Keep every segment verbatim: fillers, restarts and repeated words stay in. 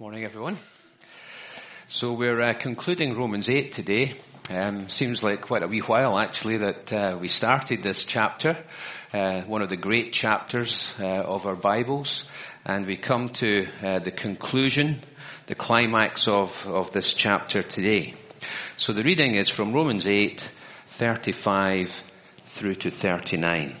Morning, everyone. So we're uh, concluding Romans eight today. Um, seems like quite a wee while, actually, that uh, we started this chapter, uh, one of the great chapters uh, of our Bibles, and we come to uh, the conclusion, the climax of, of this chapter today. So the reading is from Romans eight, thirty-five through to thirty-nine.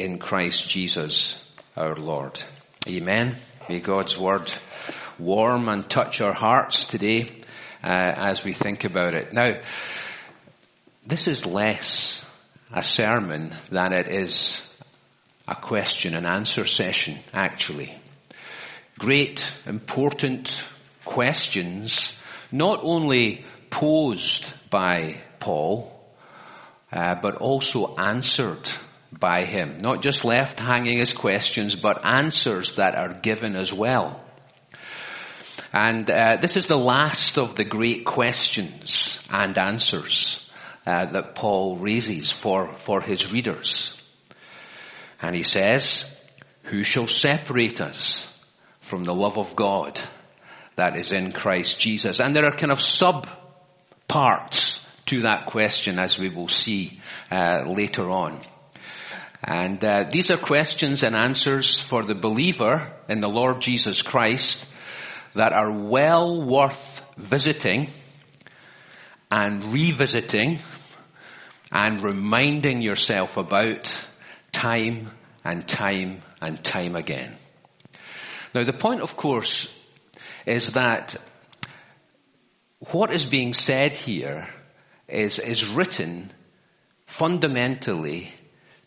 in Christ Jesus our Lord. Amen. May God's word warm and touch our hearts today uh, as we think about it. Now, this is less a sermon than it is a question and answer session, actually. Great, important questions, not only posed by Paul, uh, but also answered by him. Not just left hanging as questions, but answers that are given as well. And uh, this is the last of the great questions and answers uh, that Paul raises for, for his readers. And he says, who shall separate us from the love of God that is in Christ Jesus? And there are kind of sub-parts to that question, as we will see uh, later on. And uh, these are questions and answers for the believer in the Lord Jesus Christ that are well worth visiting and revisiting and reminding yourself about time and time and time again. Now, the point, of course, is that what is being said here is, is written fundamentally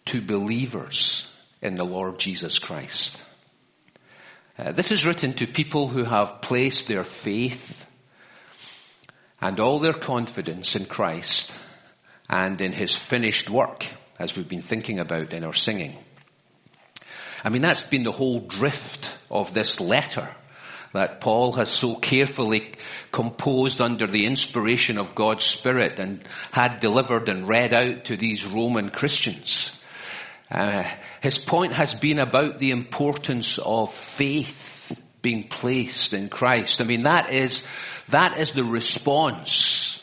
to believers in the Lord Jesus Christ. Uh, this is written to people who have placed their faith and all their confidence in Christ and in his finished work, as we've been thinking about in our singing. I mean, that's been the whole drift of this letter that Paul has so carefully composed under the inspiration of God's Spirit and had delivered and read out to these Roman Christians. Uh, his point has been about the importance of faith being placed in Christ. I mean, that is, that is the response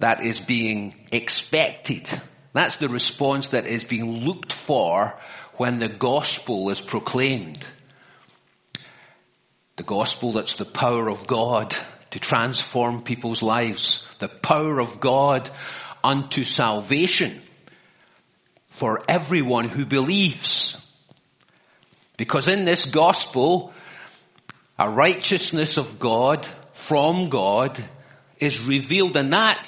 that is being expected. That's the response that is being looked for when the gospel is proclaimed. The gospel that's the power of God to transform people's lives. The power of God unto salvation for everyone who believes. Because in this gospel, a righteousness of God, from God, is revealed. And that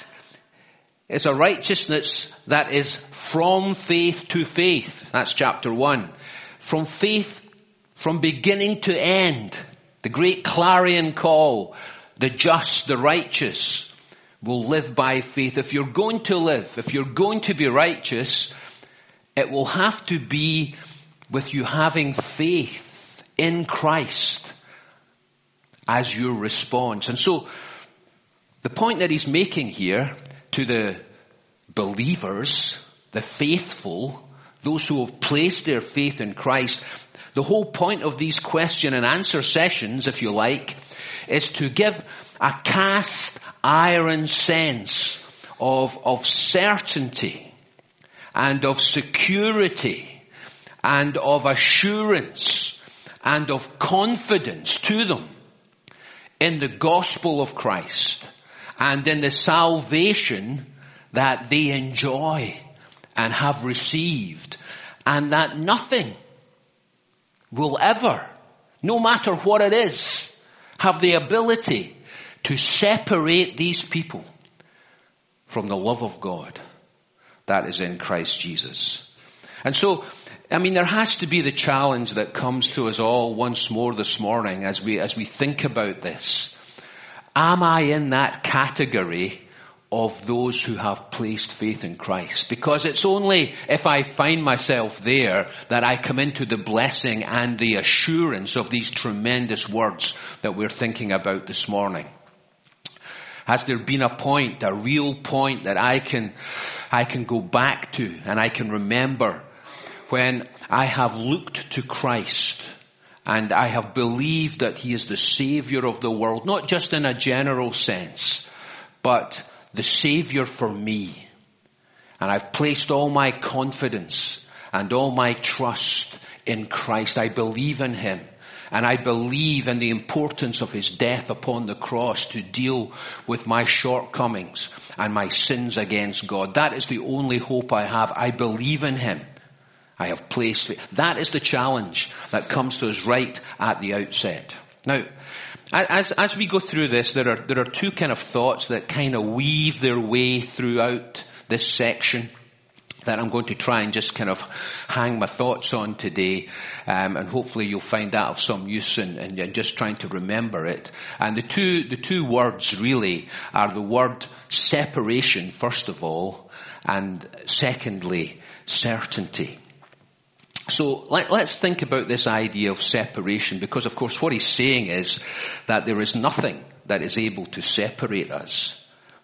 is a righteousness that is from faith to faith. That's chapter one. From faith, from beginning to end. The great clarion call. The just, the righteous, will live by faith. If you're going to live, if you're going to be righteous, it will have to be with you having faith in Christ as your response. And so the point that he's making here to the believers, the faithful, those who have placed their faith in Christ, the whole point of these question and answer sessions, if you like, is to give a cast iron sense of, of certainty and of security and of assurance and of confidence to them in the gospel of Christ and in the salvation that they enjoy and have received, and that nothing will ever, no matter what it is, have the ability to separate these people from the love of God that is in Christ Jesus. And so, I mean, there has to be the challenge that comes to us all once more this morning as we as we think about this. Am I in that category of those who have placed faith in Christ? Because it's only if I find myself there that I come into the blessing and the assurance of these tremendous words that we're thinking about this morning. Has there been a point, a real point that I can, I can go back to and I can remember when I have looked to Christ and I have believed that He is the Savior of the world, not just in a general sense, but the Savior for me. And I've placed all my confidence and all my trust in Christ. I believe in Him. And I believe in the importance of His death upon the cross to deal with my shortcomings and my sins against God. That is the only hope I have. I believe in Him. I have placed it. That is the challenge that comes to us right at the outset. Now, as as we go through this, there are there are two kind of thoughts that kind of weave their way throughout this section that I'm going to try and just kind of hang my thoughts on today. Um, and hopefully you'll find that of some use in, in, in just trying to remember it. And the two, the two words really are the word separation, first of all, and secondly, certainty. So let, let's think about this idea of separation, because of course what he's saying is that there is nothing that is able to separate us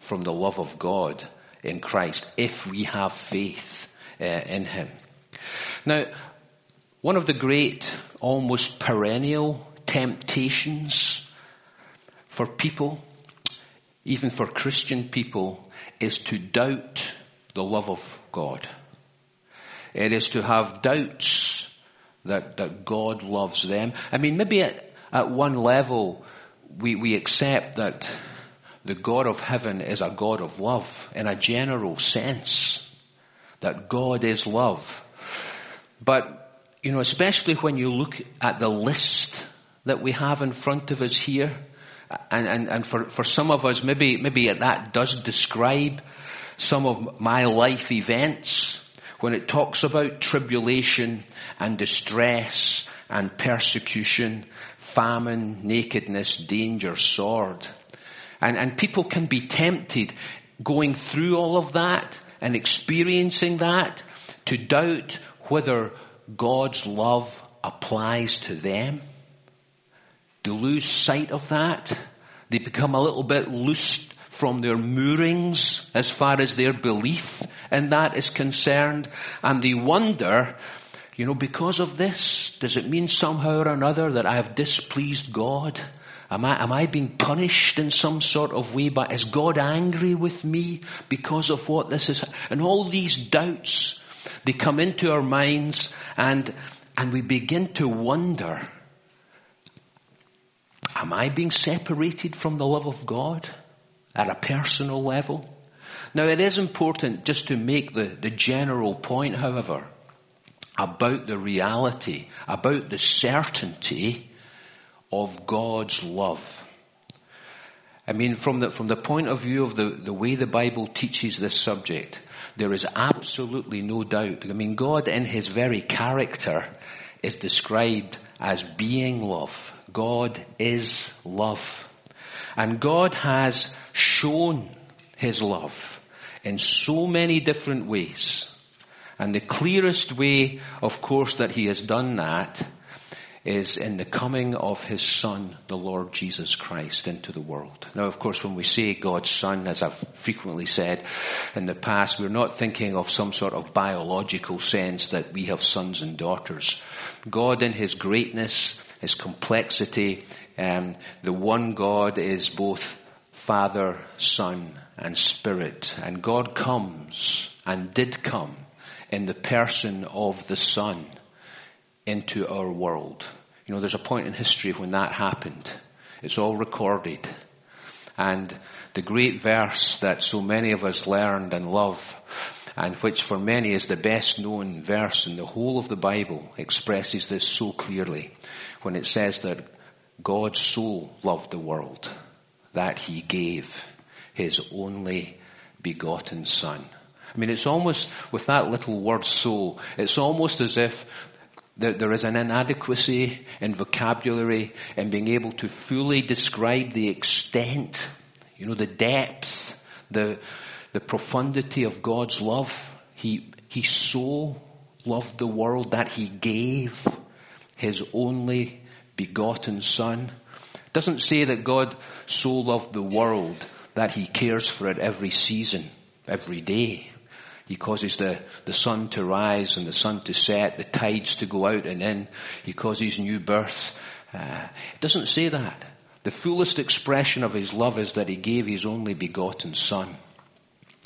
from the love of God in Christ if we have faith uh, in Him. Now, one of the great, almost perennial temptations for people, even for Christian people, is to doubt the love of God. It is to have doubts that, that God loves them. I mean, maybe at, at one level, we, we accept that the God of heaven is a God of love in a general sense, that God is love. But, you know, especially when you look at the list that we have in front of us here, and, and, and for, for some of us, maybe, maybe that does describe some of my life events, when it talks about tribulation and distress and persecution, famine, nakedness, danger, sword. And, and people can be tempted going through all of that and experiencing that to doubt whether God's love applies to them. They lose sight of that. They become a little bit loose from their moorings as far as their belief in that is concerned. And they wonder, you know, because of this, does it mean somehow or another that I have displeased God? Am I, am I being punished in some sort of way? But is God angry with me because of what this is? And all these doubts, they come into our minds, and and we begin to wonder, am I being separated from the love of God at a personal level? Now, it is important just to make the, the general point, however, about the reality, about the certainty of God's love. I mean, from the from the point of view of the, the way the Bible teaches this subject, there is absolutely no doubt. I mean, God in His very character is described as being love. God is love. And God has shown His love in so many different ways. And the clearest way, of course, that He has done that is in the coming of His Son, the Lord Jesus Christ, into the world. Now, of course, when we say God's Son, as I've frequently said in the past, we're not thinking of some sort of biological sense that we have sons and daughters. God in His greatness, His complexity, um, the one God is both Father, Son, and Spirit. And God comes and did come in the person of the Son into our world. You know, there's a point in history when that happened. It's all recorded. And the great verse that so many of us learned and love, and which for many is the best known verse in the whole of the Bible, expresses this so clearly when it says that God so loved the world that he gave his only begotten Son. I mean, it's almost, with that little word so, it's almost as if there is an inadequacy in vocabulary and being able to fully describe the extent, you know, the depth, the the profundity of God's love. He he so loved the world that he gave his only begotten Son. It doesn't say that God so loved the world that he cares for it every season, every day. He causes the, the sun to rise and the sun to set, the tides to go out and in. He causes new birth. Uh, it doesn't say that. The fullest expression of his love is that he gave his only begotten Son.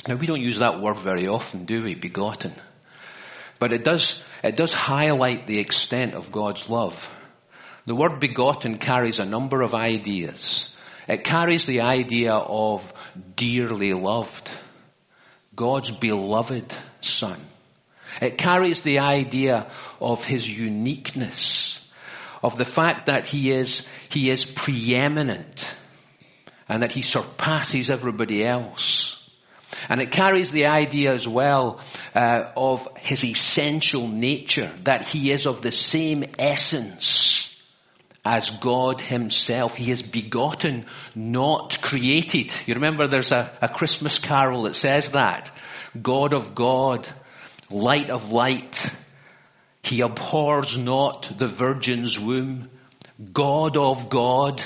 Now, we don't use that word very often, do we? Begotten. But it does, it does highlight the extent of God's love. The word begotten carries a number of ideas. It carries the idea of dearly loved, God's beloved Son. It carries the idea of his uniqueness, of the fact that he is, he is preeminent and that he surpasses everybody else. And it carries the idea as well uh, of his essential nature, that he is of the same essence as God himself. He is begotten, not created. You remember there's a, a Christmas carol that says that. God of God, light of light, he abhors not the virgin's womb. God of God,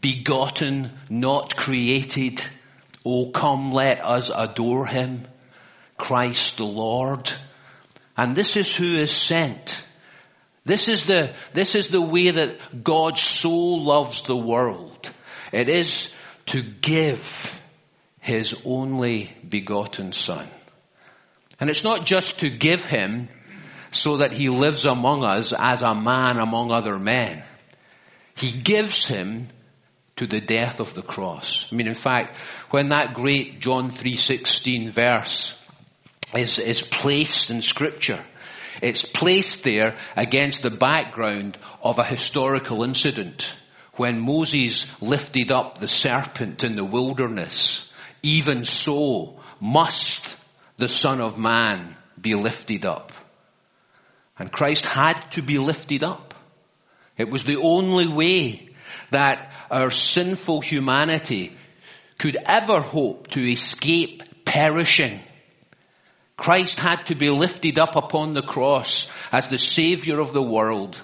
begotten, not created. Oh, come, let us adore him, Christ the Lord. And this is who is sent. This is the, this is the way that God so loves the world. It is to give his only begotten Son. And it's not just to give him so that he lives among us as a man among other men. He gives him to the death of the cross. I mean, in fact, when that great John three sixteen verse is, is placed in Scripture, it's placed there against the background of a historical incident when Moses lifted up the serpent in the wilderness. Even so must the Son of Man be lifted up. And Christ had to be lifted up. It was the only way that our sinful humanity could ever hope to escape perishing. Christ had to be lifted up upon the cross as the Savior of the world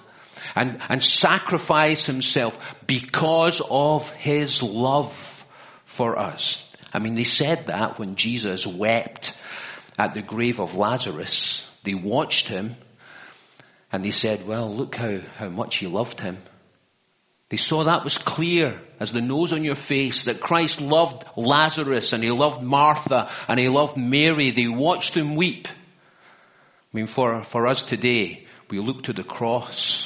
and, and sacrifice himself because of his love for us. I mean, they said that when Jesus wept at the grave of Lazarus. They watched him and they said, well, look how, how much he loved him. They saw that was clear as the nose on your face, that Christ loved Lazarus and he loved Martha and he loved Mary. They watched him weep. I mean, for, for us today, we look to the cross.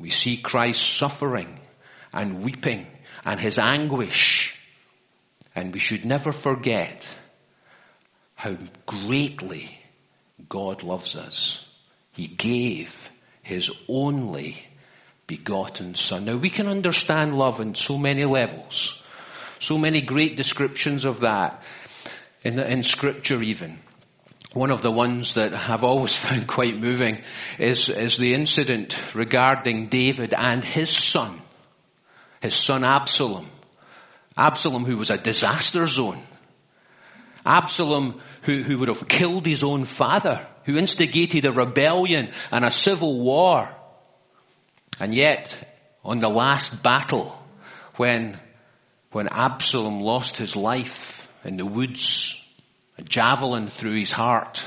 We see Christ suffering and weeping and his anguish. And we should never forget how greatly God loves us. He gave his only begotten Son. Now, we can understand love on so many levels, so many great descriptions of that in, the, in Scripture even. One of the ones that I've always found quite moving is, is the incident regarding David and his son, his son Absalom. Absalom, who was a disaster zone. Absalom, who, who would have killed his own father, who instigated a rebellion and a civil war. And yet, on the last battle, when when Absalom lost his life in the woods, a javelin through his heart,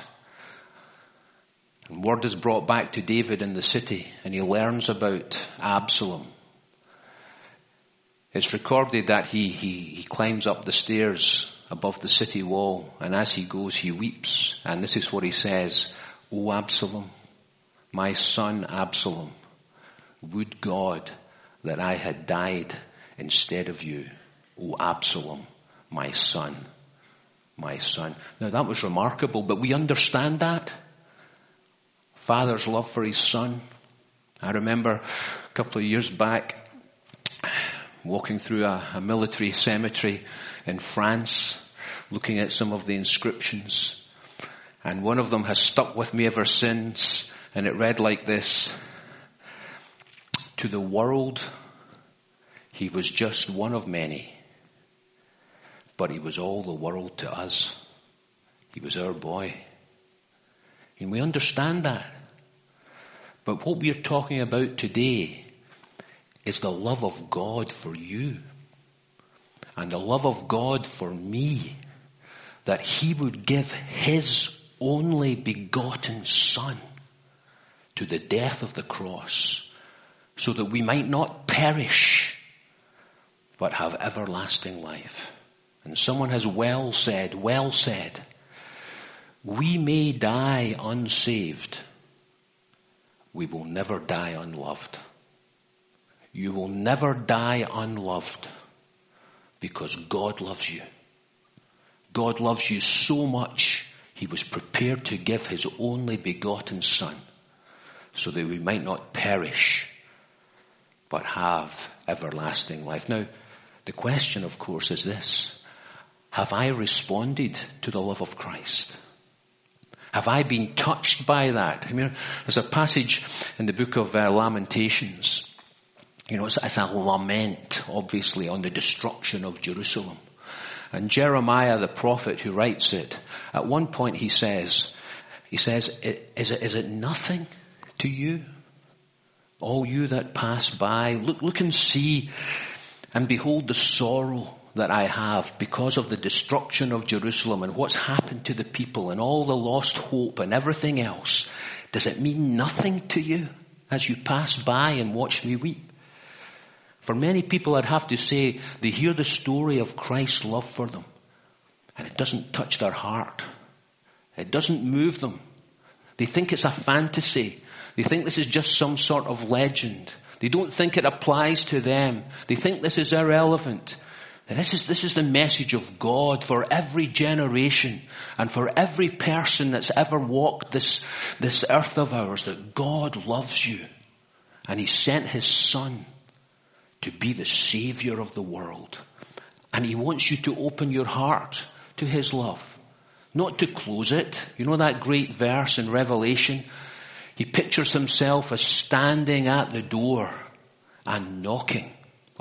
and word is brought back to David in the city, and he learns about Absalom. It's recorded that he, he, he climbs up the stairs above the city wall, and as he goes, he weeps. And this is what he says, "O Absalom, my son Absalom, would God that I had died instead of you, O Absalom, my son, my son. Now that was remarkable, but we understand that. Father's love for his son. I remember a couple of years back walking through a, a military cemetery in France, looking at some of the inscriptions, and one of them has stuck with me ever since, and it read like this: to the world he was just one of many, but he was all the world to us. He was our boy. And we understand that. But what we are talking about today is the love of God for you and the love of God for me, that he would give his only begotten son to the death of the cross, so that we might not perish but have everlasting life. And someone has well said, well said, we may die unsaved, we will never die unloved. You will never die unloved, because God loves you. God loves you so much, he was prepared to give his only begotten son, so that we might not perish, but have everlasting life. Now, the question, of course, is this: have I responded to the love of Christ? Have I been touched by that? I mean, there's a passage in the book of uh, Lamentations. You know, it's, it's a lament, obviously, on the destruction of Jerusalem. And Jeremiah, the prophet who writes it, at one point he says, he says, is it, is it nothing to you, all you that pass by? Look, look and see, and behold the sorrow that I have because of the destruction of Jerusalem and what's happened to the people and all the lost hope and everything else. Does it mean nothing to you as you pass by and watch me weep? For many people, I'd have to say, they hear the story of Christ's love for them and it doesn't touch their heart. It doesn't move them. They think it's a fantasy. They think this is just some sort of legend. They don't think it applies to them. They think this is irrelevant. And this is, this is the message of God for every generation and for every person that's ever walked this, this earth of ours, that God loves you and he sent his son to be the savior of the world. And he wants you to open your heart to his love, not to close it. You know that great verse in Revelation? He pictures himself as standing at the door and knocking,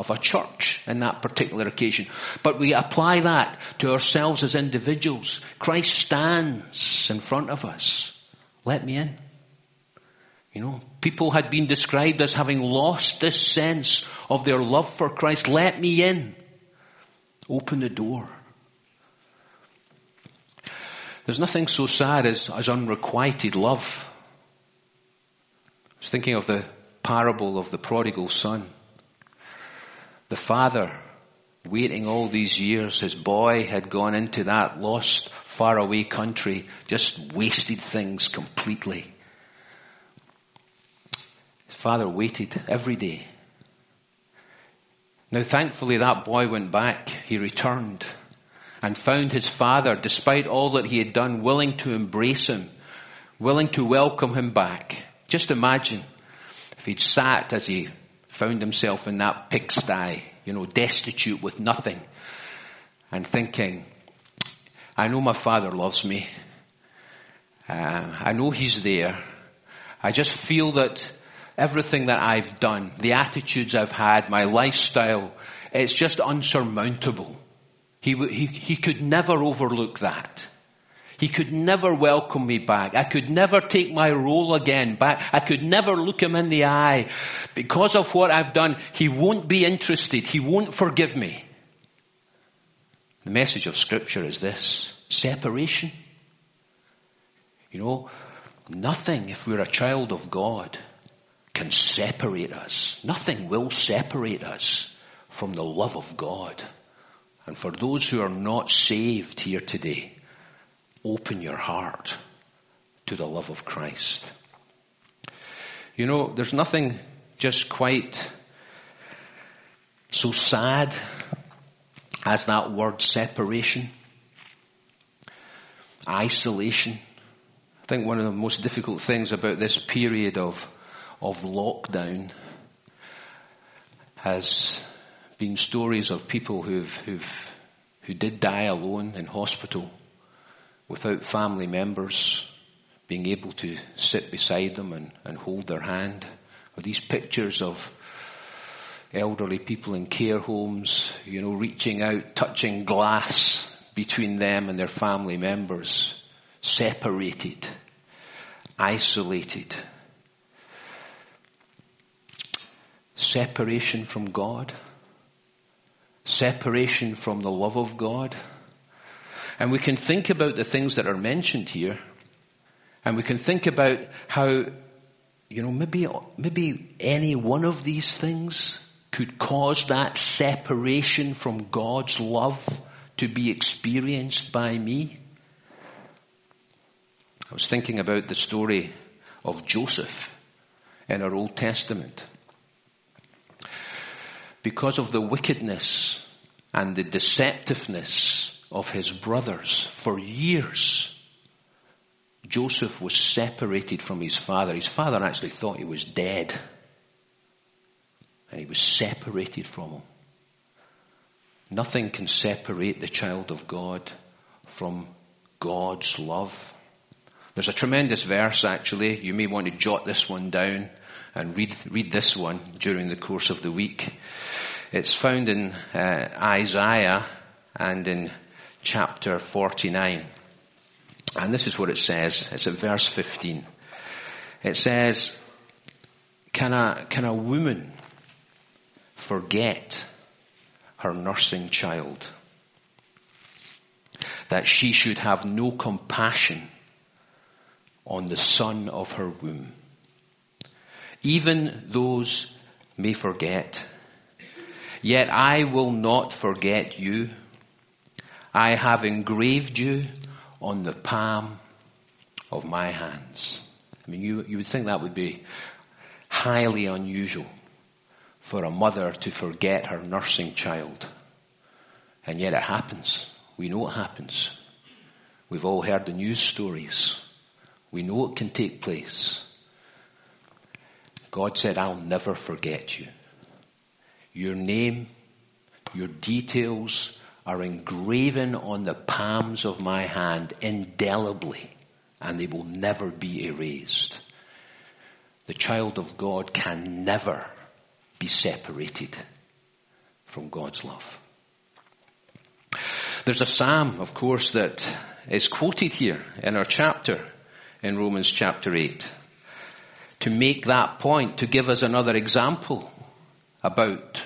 of a church in that particular occasion. But we apply that to ourselves as individuals. Christ stands in front of us. Let me in. You know, people had been described as having lost this sense of their love for Christ. Let me in. Open the door. There's nothing so sad as, as unrequited love. I was thinking of the parable of the prodigal son. The father, waiting all these years, his boy had gone into that lost, faraway country, just wasted things completely. His father waited every day. Now, thankfully, that boy went back. He returned and found his father, despite all that he had done, willing to embrace him, willing to welcome him back. Just imagine if he'd sat as he found himself in that pigsty, you know, destitute with nothing, and thinking, I know my father loves me. Uh, I know he's there. I just feel that everything that I've done, the attitudes I've had, my lifestyle, it's just unsurmountable. He, he, he could never overlook that. He could never welcome me back. I could never take my role again back. I could never look him in the eye. Because of what I've done, he won't be interested. He won't forgive me. The message of Scripture is this: separation. You know, nothing, if we're a child of God, can separate us. Nothing will separate us from the love of God. And for those who are not saved here today, open your heart to the love of Christ. You know, there's nothing just quite so sad as that word separation, isolation. I think one of the most difficult things about this period of of lockdown has been stories of people who've who've who did die alone in hospital without family members being able to sit beside them and, and hold their hand. Or these pictures of elderly people in care homes, you know, reaching out, touching glass between them and their family members, separated, isolated. Separation from God, separation from the love of God. And we can think about the things that are mentioned here, and we can think about how, you know, maybe maybe any one of these things could cause that separation from God's love to be experienced by me. I was thinking about the story of Joseph in our Old Testament. Because of the wickedness and the deceptiveness of his brothers, for years, Joseph was separated from his father. His father actually thought he was dead, and he was separated from him. Nothing can separate the child of God from God's love. There's a tremendous verse, actually. You may want to jot this one down and read read this one during the course of the week. It's found in uh, Isaiah and in chapter forty-nine. And this is what it says. It's at verse fifteen. It says, Can a, can a woman forget her nursing child, that she should have no compassion on the son of her womb? Even those may forget, yet I will not forget you. I have engraved you on the palm of my hands. I mean, you, you would think that would be highly unusual for a mother to forget her nursing child. And yet it happens. We know it happens. We've all heard the news stories. We know it can take place. God said, I'll never forget you. Your name, your details are engraven on the palms of my hand indelibly, and they will never be erased. The child of God can never be separated from God's love. There's a psalm, of course, that is quoted here in our chapter, in Romans chapter eight, to make that point, to give us another example about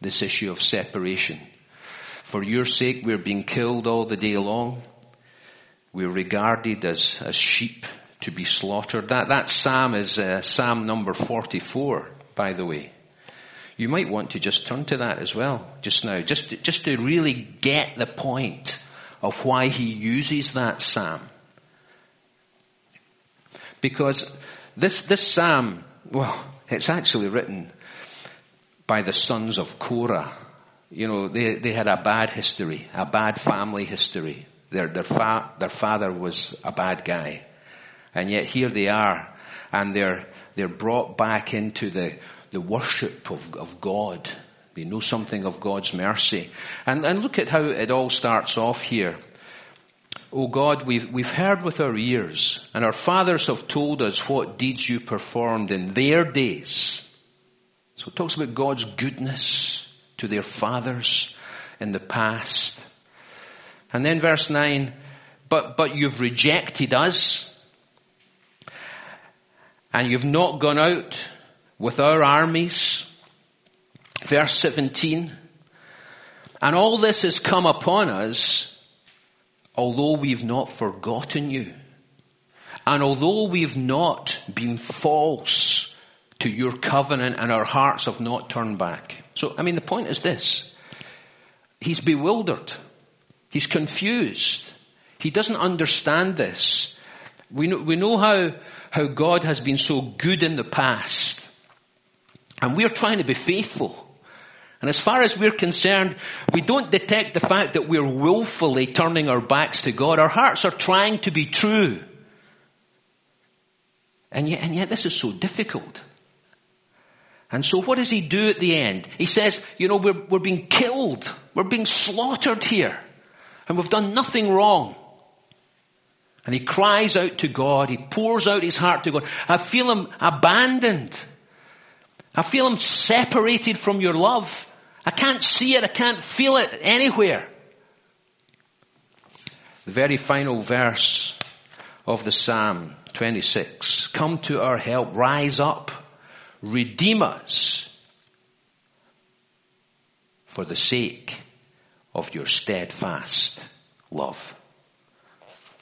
this issue of separation. For your sake we're being killed all the day long. We're regarded as, as sheep to be slaughtered. That, that psalm is uh, Psalm number forty-four, by the way. You might want to just turn to that as well, just now, just to, just to really get the point of why he uses that psalm. Because this this psalm, well, it's actually written by the sons of Korah. You know, they, they had a bad history, a bad family history. Their their, fa- their father was a bad guy, and yet here they are, and they're they're brought back into the the worship of, of God. They know something of God's mercy, and and look at how it all starts off here. O God, we've, we've heard with our ears, and our fathers have told us what deeds you performed in their days. So it talks about God's goodness to their fathers in the past. And then verse nine, but, but you've rejected us, and you've not gone out with our armies. Verse seventeen, and all this has come upon us, although we've not forgotten you, and although we've not been false to your covenant, and our hearts have not turned back. So, I mean, the point is this. He's bewildered. He's confused. He doesn't understand this. We know, we know how, how God has been so good in the past. And we're trying to be faithful. And as far as we're concerned, we don't detect the fact that we're willfully turning our backs to God. Our hearts are trying to be true. And yet, and yet this is so difficult. And so what does he do at the end? He says, you know, we're, we're being killed. We're being slaughtered here. And we've done nothing wrong. And he cries out to God. He pours out his heart to God. I feel him abandoned. I feel him separated from your love. I can't see it. I can't feel it anywhere. The very final verse of the Psalm twenty-six. Come to our help. Rise up. Redeem us for the sake of your steadfast love.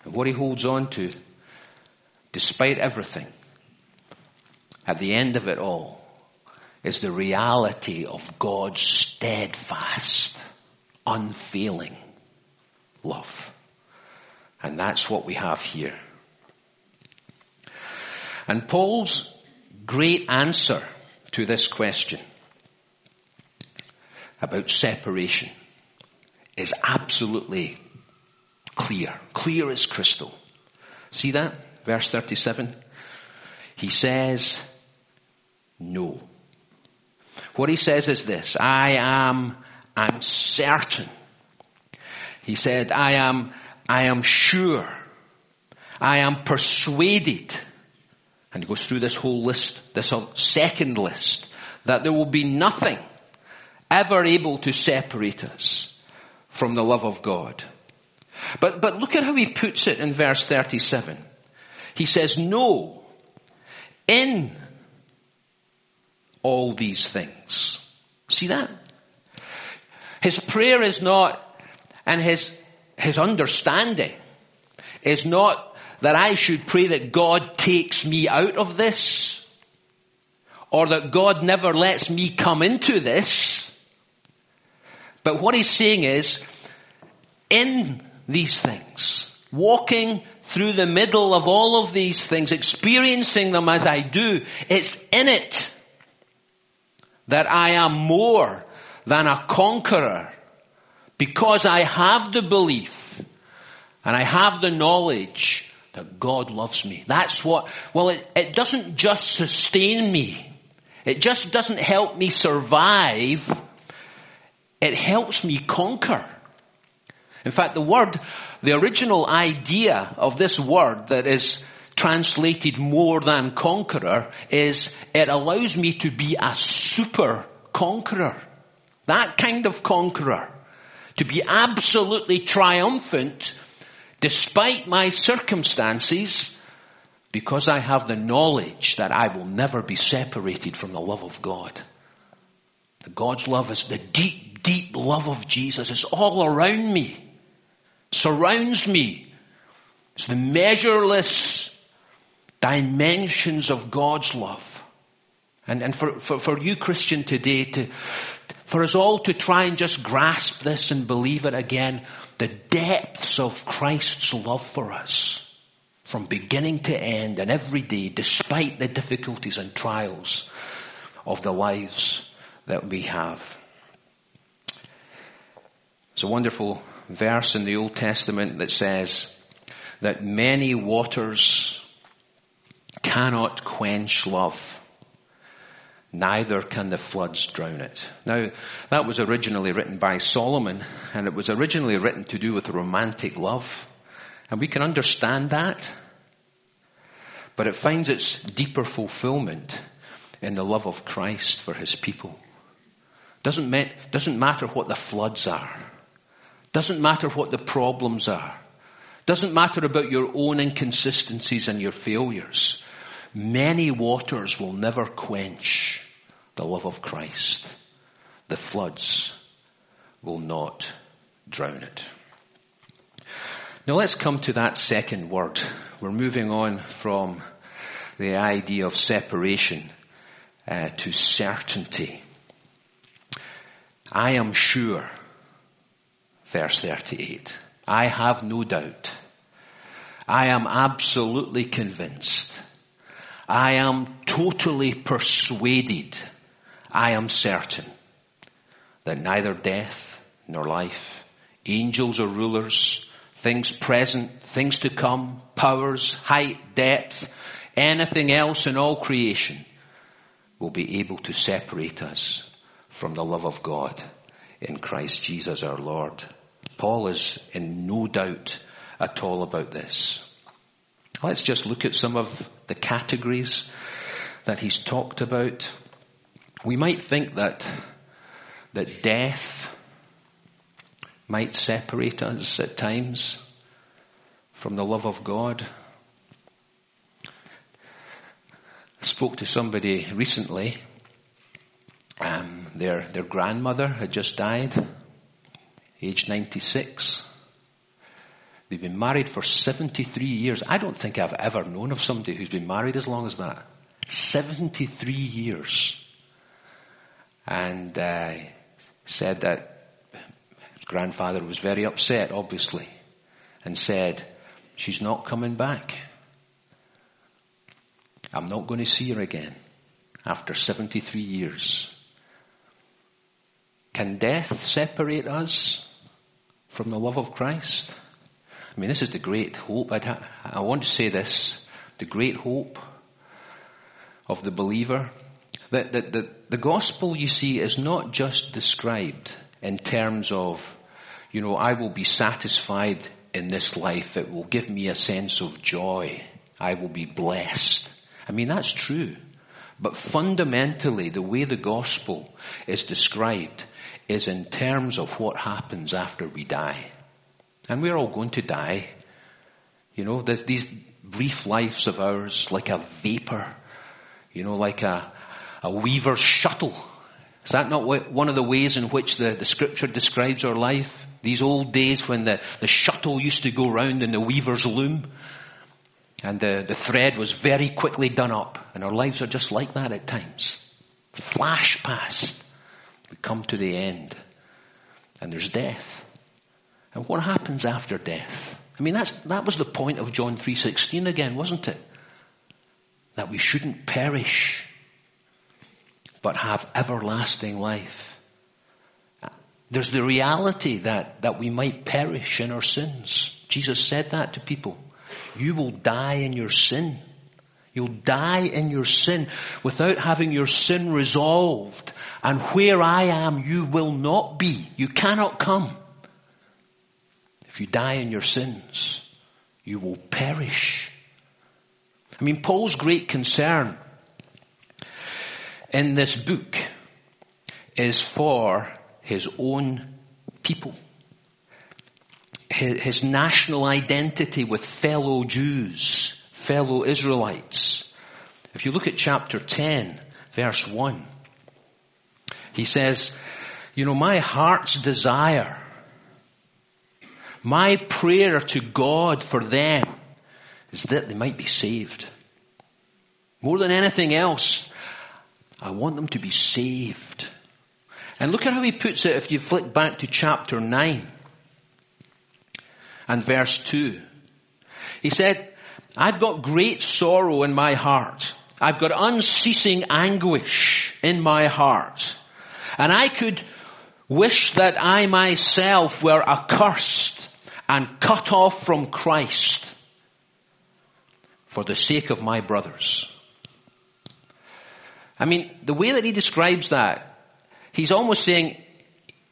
And what he holds on to, despite everything, at the end of it all, is the reality of God's steadfast, unfailing love. And that's what we have here. And Paul's great answer to this question about separation is absolutely clear. Clear as crystal. See that? Verse thirty-seven. He says, no. What he says is this. I am, I'm certain. He said, I am, I am sure. I am persuaded. And he goes through this whole list, this second list, that there will be nothing ever able to separate us from the love of God. But, but look at how he puts it in verse thirty-seven. He says, no, in all these things. See that? His prayer is not, and his, his understanding is not, that I should pray that God takes me out of this, or that God never lets me come into this. But what he's saying is, in these things, walking through the middle of all of these things, experiencing them as I do, it's in it that I am more than a conqueror, because I have the belief and I have the knowledge that God loves me. That's what, well, it, it doesn't just sustain me. It just doesn't help me survive. It helps me conquer. In fact, the word, the original idea of this word that is translated more than conqueror is it allows me to be a super conqueror. That kind of conqueror. To be absolutely triumphant despite my circumstances, because I have the knowledge that I will never be separated from the love of God. God's love is the deep, deep love of Jesus. It's all around me, surrounds me. It's the measureless dimensions of God's love. And, and for, for, for you, Christian, today, to, for us all to try and just grasp this and believe it again, the depths of Christ's love for us, from beginning to end and every day, despite the difficulties and trials of the lives that we have. It's a wonderful verse in the Old Testament that says that many waters cannot quench love. Neither can the floods drown it. Now, that was originally written by Solomon, and it was originally written to do with romantic love. And we can understand that. But it finds its deeper fulfillment in the love of Christ for his people. Doesn't, ma- doesn't matter what the floods are. Doesn't matter what the problems are. Doesn't matter about your own inconsistencies and your failures. Many waters will never quench the love of Christ. The floods will not drown it. Now let's come to that second word. We're moving on from the idea of separation uh, to certainty. I am sure, verse thirty-eight. I have no doubt. I am absolutely convinced. I am totally persuaded, I am certain, that neither death nor life, angels or rulers, things present, things to come, powers, height, depth, anything else in all creation will be able to separate us from the love of God in Christ Jesus our Lord. Paul is in no doubt at all about this. Let's just look at some of the categories that he's talked about. We might think that that death might separate us at times from the love of God. I spoke to somebody recently. Um, their their grandmother had just died, age ninety-six. They've been married for seventy-three years. I don't think I've ever known of somebody who's been married as long as that. seventy-three years. And uh, said that his grandfather was very upset, obviously, and said, "She's not coming back. I'm not going to see her again after seventy-three years." Can death separate us from the love of Christ? I mean, this is the great hope. I'd ha- I want to say this, the great hope of the believer. That the, the, the gospel, you see, is not just described in terms of, you know, I will be satisfied in this life. It will give me a sense of joy. I will be blessed. I mean, that's true. But fundamentally, the way the gospel is described is in terms of what happens after we die. And we're all going to die. You know, these brief lives of ours, like a vapor, you know, like a, a weaver's shuttle. Is that not one of the ways in which the, the scripture describes our life? These old days when the, the shuttle used to go round in the weaver's loom, and the, the thread was very quickly done up. And our lives are just like that at times. Flash past. We come to the end. And there's death. And what happens after death? I mean, that's that was the point of John three sixteen again, wasn't it? That we shouldn't perish, but have everlasting life. There's the reality that, that we might perish in our sins. Jesus said that to people. You will die in your sin. You'll die in your sin without having your sin resolved. And where I am, you will not be. You cannot come. If you die in your sins, you will perish. I mean, Paul's great concern in this book is for his own people. His national identity with fellow Jews, fellow Israelites. If you look at chapter ten, verse one, he says, you know, my heart's desire, my prayer to God for them is that they might be saved. More than anything else, I want them to be saved. And look at how he puts it if you flick back to chapter nine. And verse two, he said, I've got great sorrow in my heart. I've got unceasing anguish in my heart. And I could wish that I myself were accursed and cut off from Christ for the sake of my brothers. I mean, the way that he describes that, he's almost saying,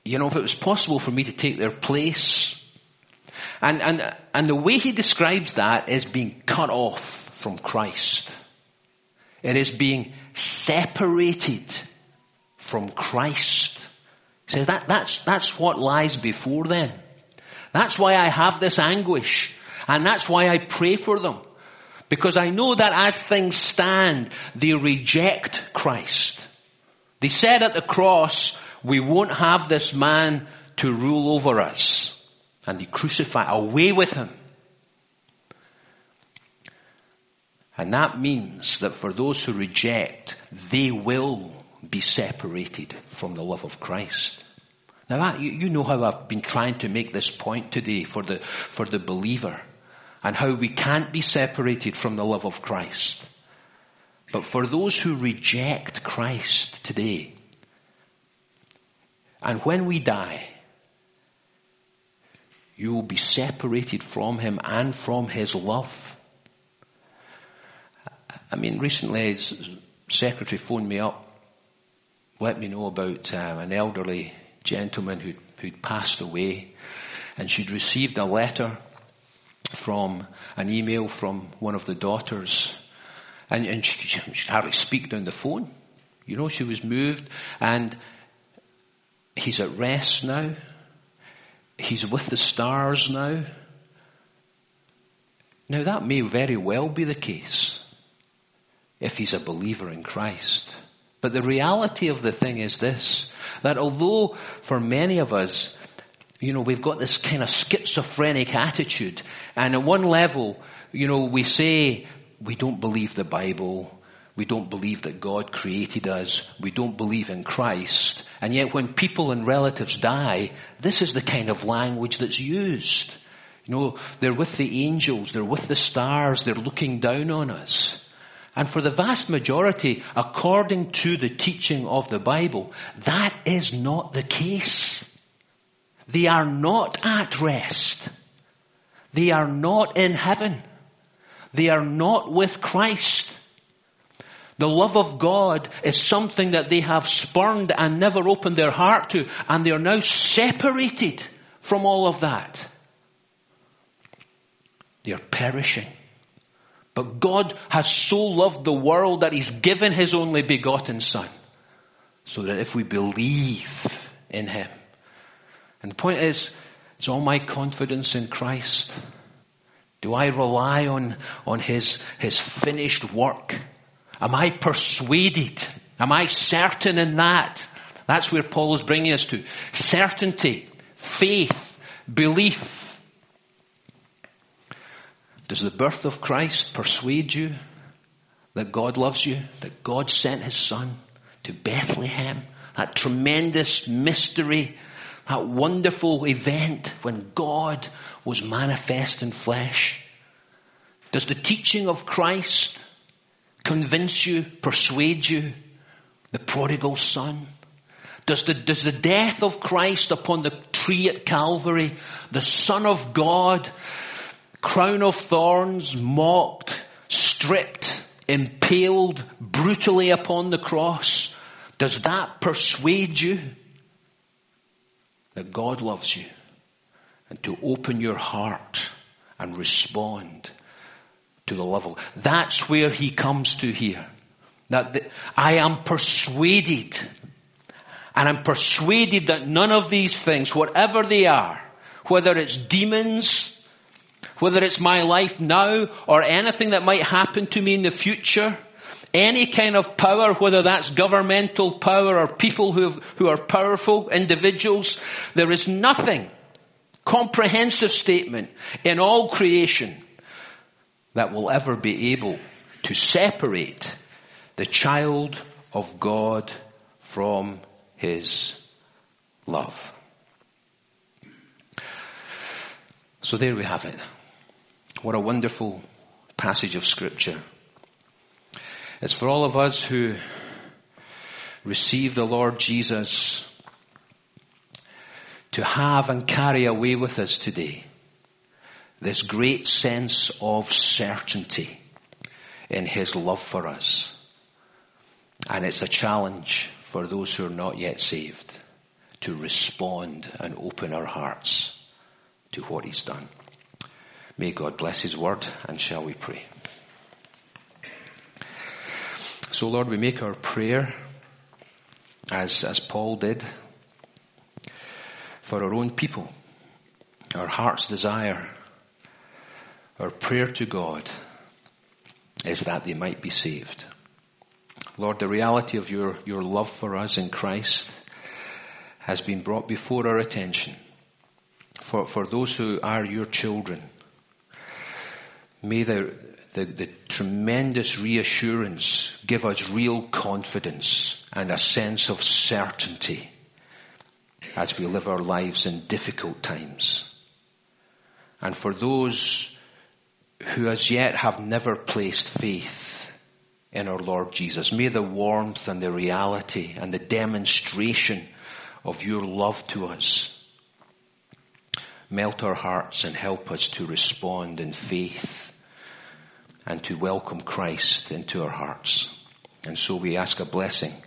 you know, if it was possible for me to take their place. And, and and the way he describes that is being cut off from Christ. It is being separated from Christ. So that, that's, that's what lies before them. That's why I have this anguish. And that's why I pray for them. Because I know that as things stand, they reject Christ. They said at the cross, we won't have this man to rule over us. And they crucify, away with him. And that means that for those who reject, they will be separated from the love of Christ. Now, that, you, you know how I've been trying to make this point today for the, for the believer. And how we can't be separated from the love of Christ. But for those who reject Christ today, and when we die, you will be separated from him and from his love. I mean, recently his secretary phoned me up, let me know about uh, an elderly gentleman who'd, who'd passed away, and she'd received a letter from an email from one of the daughters, and, and she, she could hardly speak down the phone. You know, she was moved, and he's at rest now. He's with the stars now. Now that may very well be the case if he's a believer in Christ. But the reality of the thing is this, that although for many of us, you know, we've got this kind of schizophrenic attitude, and at one level, you know, we say we don't believe the Bible, we don't believe that God created us, we don't believe in Christ, and yet when people and relatives die, this is the kind of language that's used. You know, they're with the angels, they're with the stars, they're looking down on us. And for the vast majority, according to the teaching of the Bible, that is not the case. They are not at rest. They are not in heaven. They are not with Christ. The love of God is something that they have spurned and never opened their heart to, and they are now separated from all of that. They are perishing. But God has so loved the world that he's given his only begotten Son, so that if we believe in him. And the point is, it's all my confidence in Christ. Do I rely on, on his, his finished work? Am I persuaded? Am I certain in that? That's where Paul is bringing us to. Certainty, faith, belief. Does the birth of Christ persuade you that God loves you? That God sent his Son to Bethlehem? That tremendous mystery, that wonderful event when God was manifest in flesh. Does the teaching of Christ convince you, persuade you? The prodigal son? Does the, does the death of Christ upon the tree at Calvary, the Son of God, crown of thorns, mocked, stripped, impaled brutally upon the cross, does that persuade you that God loves you, and to open your heart and respond to the love of God? That's where he comes to here. That the, I am persuaded, and I'm persuaded that none of these things, whatever they are, whether it's demons, whether it's my life now or anything that might happen to me in the future, any kind of power, whether that's governmental power or people who, have, who are powerful individuals, there is nothing, comprehensive statement in all creation that will ever be able to separate the child of God from his love. So there we have it. What a wonderful passage of Scripture. It's for all of us who receive the Lord Jesus to have and carry away with us today this great sense of certainty in his love for us. And it's a challenge for those who are not yet saved to respond and open our hearts to what he's done. May God bless his word, and shall we pray. So Lord, we make our prayer as, as Paul did for our own people, our heart's desire, our prayer to God is that they might be saved. Lord, the reality of your, your love for us in Christ has been brought before our attention. For, for those who are your children, may the, the, the tremendous reassurance give us real confidence and a sense of certainty as we live our lives in difficult times. And for those who as yet have never placed faith in our Lord Jesus. May the warmth and the reality and the demonstration of your love to us melt our hearts and help us to respond in faith and to welcome Christ into our hearts. And so we ask a blessing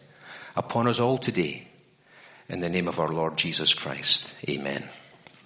upon us all today in the name of our Lord Jesus Christ. Amen.